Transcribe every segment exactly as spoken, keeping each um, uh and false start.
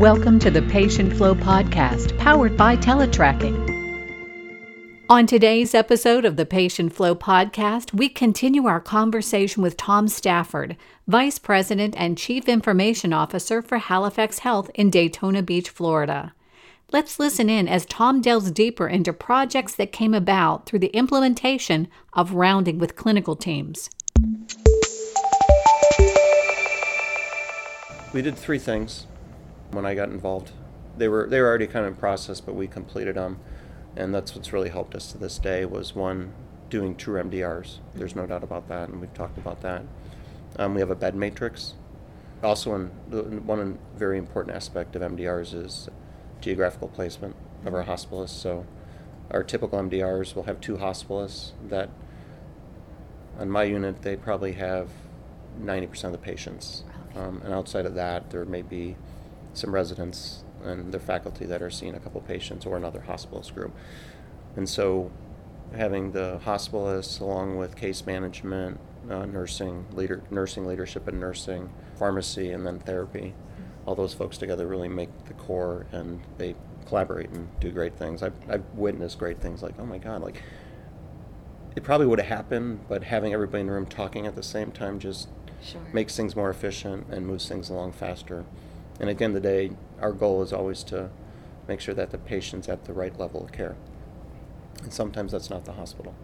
Welcome to the Patient Flow Podcast, powered by Teletracking. On today's episode of the Patient Flow Podcast, we continue our conversation with Tom Stafford, Vice President and Chief Information Officer for Halifax Health in Daytona Beach, Florida. Let's listen in as Tom delves deeper into projects that came about through the implementation of rounding with clinical teams. We did three things when I got involved. They were they were already kind of in process, but we completed them, and that's what's really helped us to this day was, one, doing true M D Rs. There's no doubt about that, and we've talked about that. Um, we have a bed matrix. Also, in, one very important aspect of M D Rs is geographical placement of our hospitalists. So our typical M D Rs will have two hospitalists that, on my unit, they probably have ninety percent of the patients. Um, and outside of that, there may be some residents and their faculty that are seeing a couple patients or another hospitalist group. And so having the hospitalists along with case management, uh, nursing, leader, nursing leadership and nursing, pharmacy, and then therapy, all those folks together really make the core, and they collaborate and do great things. I've, I've witnessed great things like, oh my God, like it probably would have happened, but having everybody in the room talking at the same time just sure. makes things more efficient and moves things along faster. And at the end of the day, our goal is always to make sure that the patient's at the right level of care. And sometimes that's not the hospital.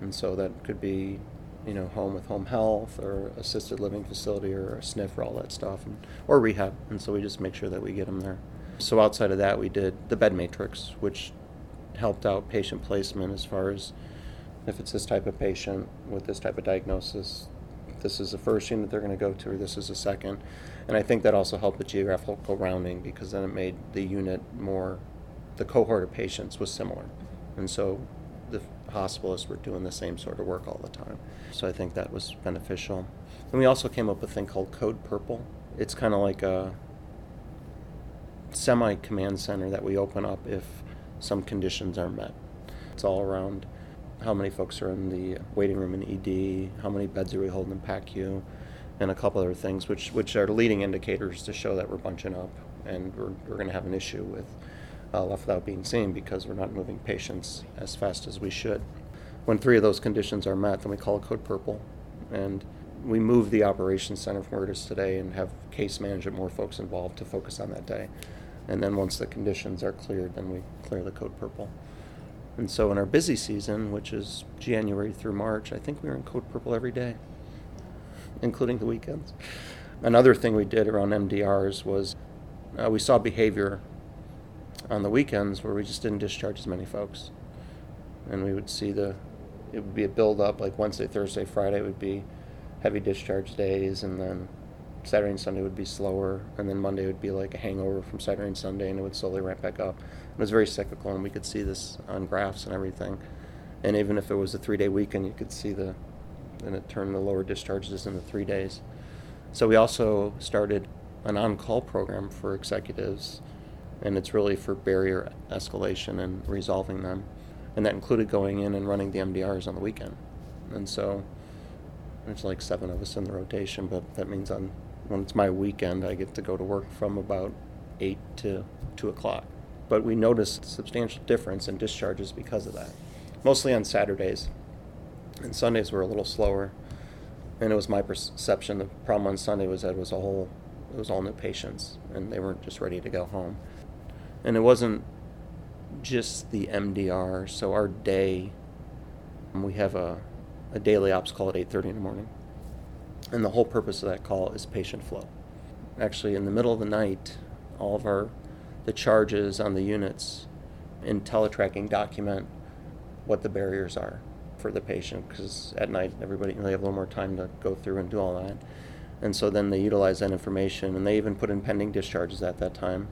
And so that could be, you know, home with home health or assisted living facility or a S N F or all that stuff, and, or rehab. And so we just make sure that we get them there. So outside of that, we did the bed matrix, which helped out patient placement as far as if it's this type of patient with this type of diagnosis, this is the first unit they're going to go to, or this is the second. And I think that also helped with geographical rounding, because then it made the unit more, the cohort of patients was similar. And so the hospitalists were doing the same sort of work all the time. So I think that was beneficial. And we also came up with a thing called Code Purple. It's kind of like a semi-command center that we open up if some conditions are met. It's all around how many folks are in the waiting room in E D, how many beds are we holding in P A C U, and a couple other things, which which are leading indicators to show that we're bunching up and we're, we're going to have an issue with uh, left without being seen because we're not moving patients as fast as we should. When three of those conditions are met, then we call it Code Purple, and we move the operations center from where it is today and have case management, more folks involved to focus on that day. And then once the conditions are cleared, then we clear the Code Purple. And so in our busy season, which is January through March, I think we were in Code Purple every day, including the weekends. Another thing we did around M D Rs was uh, we saw behavior on the weekends where we just didn't discharge as many folks. And we would see the, it would be a build-up, like Wednesday, Thursday, Friday would be heavy discharge days, and then Saturday and Sunday would be slower, and then Monday would be like a hangover from Saturday and Sunday, and it would slowly ramp back up. It was very cyclical, and we could see this on graphs and everything. And even if it was a three-day weekend, you could see the, and it turned the lower discharges into three days. So we also started an on-call program for executives, and it's really for barrier escalation and resolving them. And that included going in and running the M D Rs on the weekend. And so there's like seven of us in the rotation, but that means on when it's my weekend, I get to go to work from about eight to two o'clock. But we noticed a substantial difference in discharges because of that, mostly on Saturdays. And Sundays were a little slower. And it was my perception the problem on Sunday was that it was a whole, it was all new patients, and they weren't just ready to go home. And it wasn't just the M D R. So our day, we have a, a daily ops call at eight thirty in the morning. And the whole purpose of that call is patient flow. Actually, in the middle of the night, all of our the charges on the units in Teletracking document what the barriers are for the patient, because at night everybody they have a little more time to go through and do all that. And so then they utilize that information, and they even put in pending discharges at that time.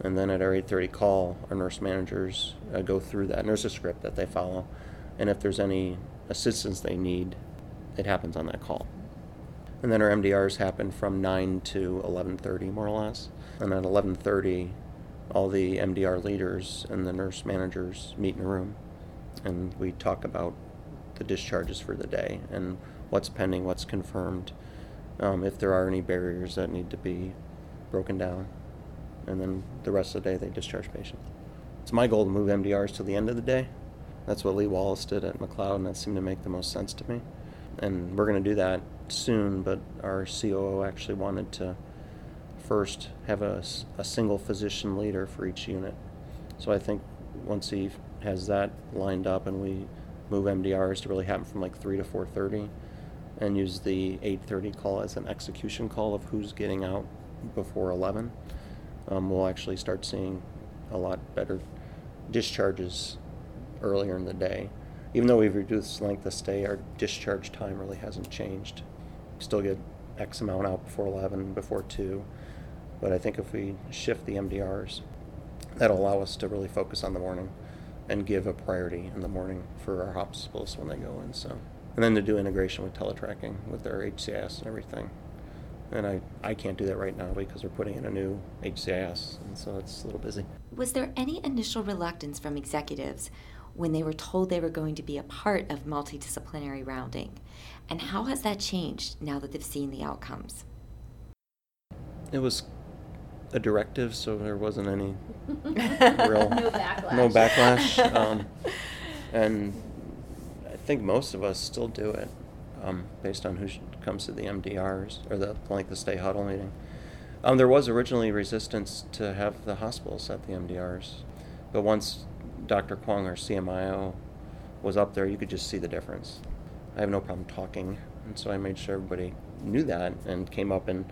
And then at our eight thirty call, our nurse managers uh, go through that, and there's a script that they follow. And if there's any assistance they need, it happens on that call. And then our M D Rs happen from nine to eleven thirty, more or less. And at eleven thirty, all the M D R leaders and the nurse managers meet in a room, and we talk about the discharges for the day and what's pending, what's confirmed, um, if there are any barriers that need to be broken down. and then the rest of the day they discharge patients. It's my goal to move M D Rs to the end of the day. That's what Lee Wallace did at McLeod, and that seemed to make the most sense to me. And we're going to do that soon, but our C O O actually wanted to first have a, a single physician leader for each unit. So I think once he has that lined up and we move M D Rs to really happen from like three to four thirty and use the eight thirty call as an execution call of who's getting out before eleven, um, we'll actually start seeing a lot better discharges earlier in the day. Even though we've reduced length of stay, our discharge time really hasn't changed. We still get X amount out before eleven, before two, but I think if we shift the M D Rs, that'll allow us to really focus on the morning and give a priority in the morning for our hospitalists when they go in. So, and then to do integration with teletracking, with their H C I S and everything. And I, I can't do that right now because we're putting in a new H C I S, and so it's a little busy. Was there any initial reluctance from executives when they were told they were going to be a part of multidisciplinary rounding? And how has that changed now that they've seen the outcomes? It was a directive, so there wasn't any real... no backlash. No backlash. Um, and I think most of us still do it um, based on who comes to the M D Rs or the length of stay huddle meeting. Um, there was originally resistance to have the hospitals at the M D Rs, but once Doctor Kwong, our C M I O, was up there, you could just see the difference. I have no problem talking, and so I made sure everybody knew that and came up and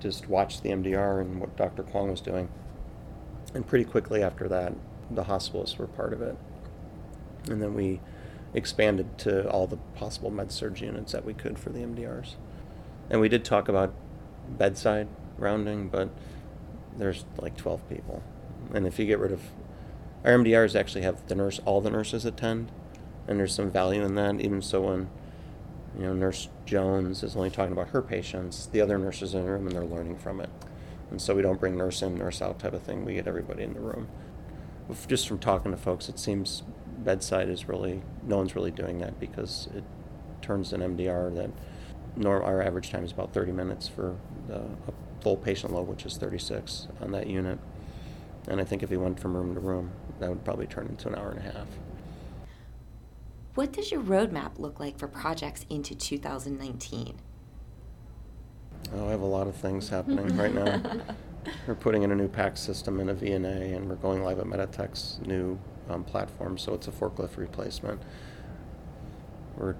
just watched the M D R and what Doctor Kwong was doing. And pretty quickly after that, the hospitalists were part of it. And then we expanded to all the possible med-surg units that we could for the M D Rs. And we did talk about bedside rounding, but there's like twelve people. And if you get rid of... Our M D Rs actually have the nurse, all the nurses attend, and there's some value in that. Even so, when you know Nurse Jones is only talking about her patients, the other nurses in the room and they're learning from it. And so we don't bring nurse in, nurse out type of thing. We get everybody in the room. Just from talking to folks, it seems bedside is really, no one's really doing that because it turns an M D R that norm, our average time is about thirty minutes for the full patient load, which is thirty-six on that unit. And I think if we went from room to room, that would probably turn into an hour and a half. What does your roadmap look like for projects into two thousand nineteen? Oh, I have a lot of things happening right now. We're putting in a new PAC system and a V N A, and we're going live at Meditech's new um, platform, so it's a forklift replacement. We're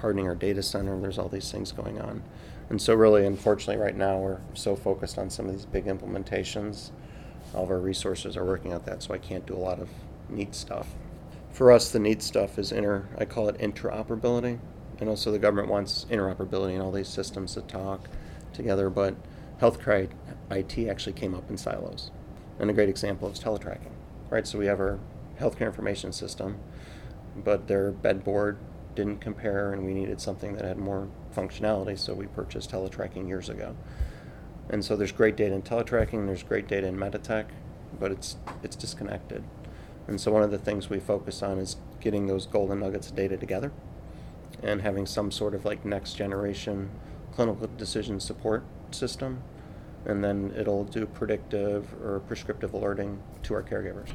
hardening our data center. There's all these things going on. And so really, unfortunately, right now, we're so focused on some of these big implementations. All of our resources are working on that, so I can't do a lot of neat stuff. For us, the neat stuff is inter, I call it interoperability. And also the government wants interoperability and all these systems to talk together, but healthcare I T actually came up in silos. And a great example is teletracking, right? So we have our healthcare information system, but their bed board didn't compare, and we needed something that had more functionality, so we purchased teletracking years ago. And so there's great data in teletracking, there's great data in Meditech, but it's it's disconnected. And so one of the things we focus on is getting those golden nuggets of data together and having some sort of like next generation clinical decision support system. And then it'll do predictive or prescriptive alerting to our caregivers.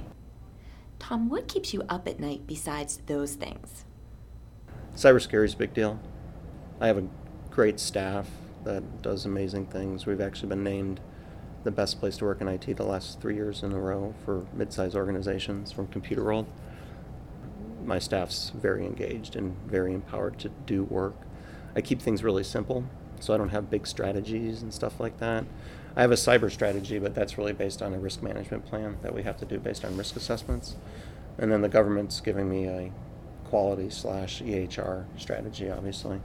Tom, what keeps you up at night besides those things? Cybersecurity is a big deal. I have a great staff that does amazing things. We've actually been named the best place to work in I T the last three years in a row for mid-sized organizations from Computer World. My staff's very engaged and very empowered to do work. I keep things really simple, so I don't have big strategies and stuff like that. I have a cyber strategy, but that's really based on a risk management plan that we have to do based on risk assessments. And then the government's giving me a quality slash E H R strategy, obviously.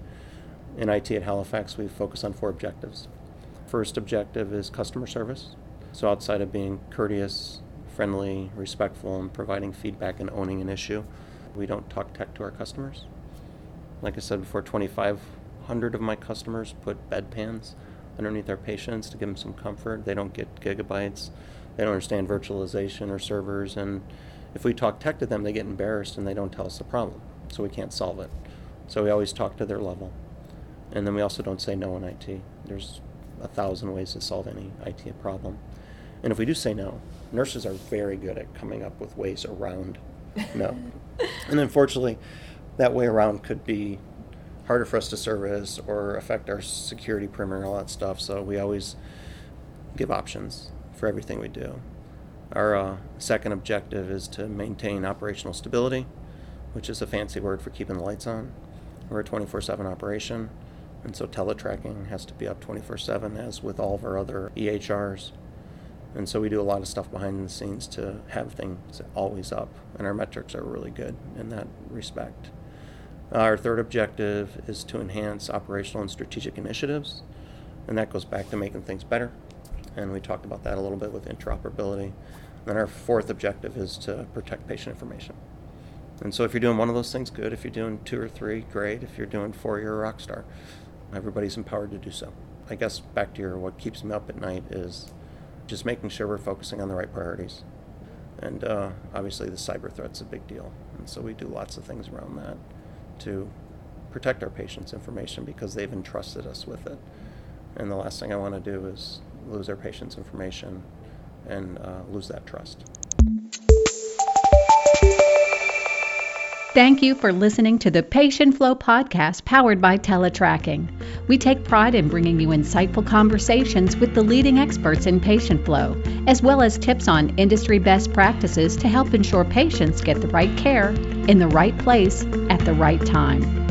In I T at Halifax, we focus on four objectives. First objective is customer service. So outside of being courteous, friendly, respectful, and providing feedback and owning an issue, we don't talk tech to our customers. Like I said before, twenty-five hundred of my customers put bedpans underneath their patients to give them some comfort. They don't get gigabytes. They don't understand virtualization or servers. And if we talk tech to them, they get embarrassed and they don't tell us the problem. So we can't solve it. So we always talk to their level. And then we also don't say no in I T. There's a thousand ways to solve any I T problem. And if we do say no, nurses are very good at coming up with ways around no. And unfortunately, that way around could be harder for us to service or affect our security perimeter and all that stuff. So we always give options for everything we do. Our uh, second objective is to maintain operational stability, which is a fancy word for keeping the lights on. We're a twenty-four seven operation, and so teletracking has to be up twenty-four seven, as with all of our other E H Rs. And so we do a lot of stuff behind the scenes to have things always up, and our metrics are really good in that respect. Our third objective is to enhance operational and strategic initiatives, and that goes back to making things better. And we talked about that a little bit with interoperability. Then our fourth objective is to protect patient information. And so if you're doing one of those things, good. If you're doing two or three, great. If you're doing four, you're a rock star. Everybody's empowered to do so. I guess back to your what keeps me up at night is just making sure we're focusing on the right priorities. And uh, obviously the cyber threat's a big deal. And so we do lots of things around that to protect our patients' information because they've entrusted us with it. And the last thing I want to do is lose our patients' information and uh, lose that trust. Thank you for listening to the Patient Flow podcast powered by Teletracking. We take pride in bringing you insightful conversations with the leading experts in patient flow, as well as tips on industry best practices to help ensure patients get the right care in the right place at the right time.